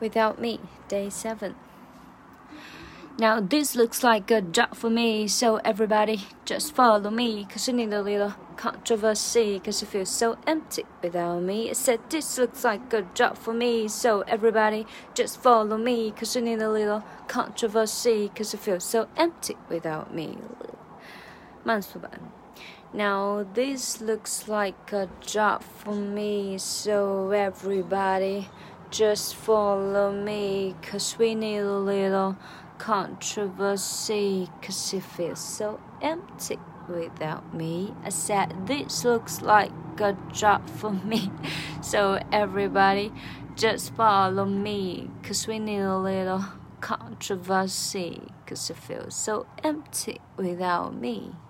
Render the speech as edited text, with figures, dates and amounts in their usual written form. Without Me, Day 7. Now this looks like a job for me, so everybody just follow me. 可是你的 little controversy, 'cause it feels so empty without me. It said this looks like a job for me, so everybody just follow me. 可是你的 little controversy, 'cause it feels so empty without me. 慢速版。Now this looks like a job for me, so everybody just follow me. 'Cause we need a little.Controversy, 'cause it feels so empty without me. I said this looks like a job for me, so everybody just follow me. 'Cause we need a little controversy, 'cause it feels so empty without me.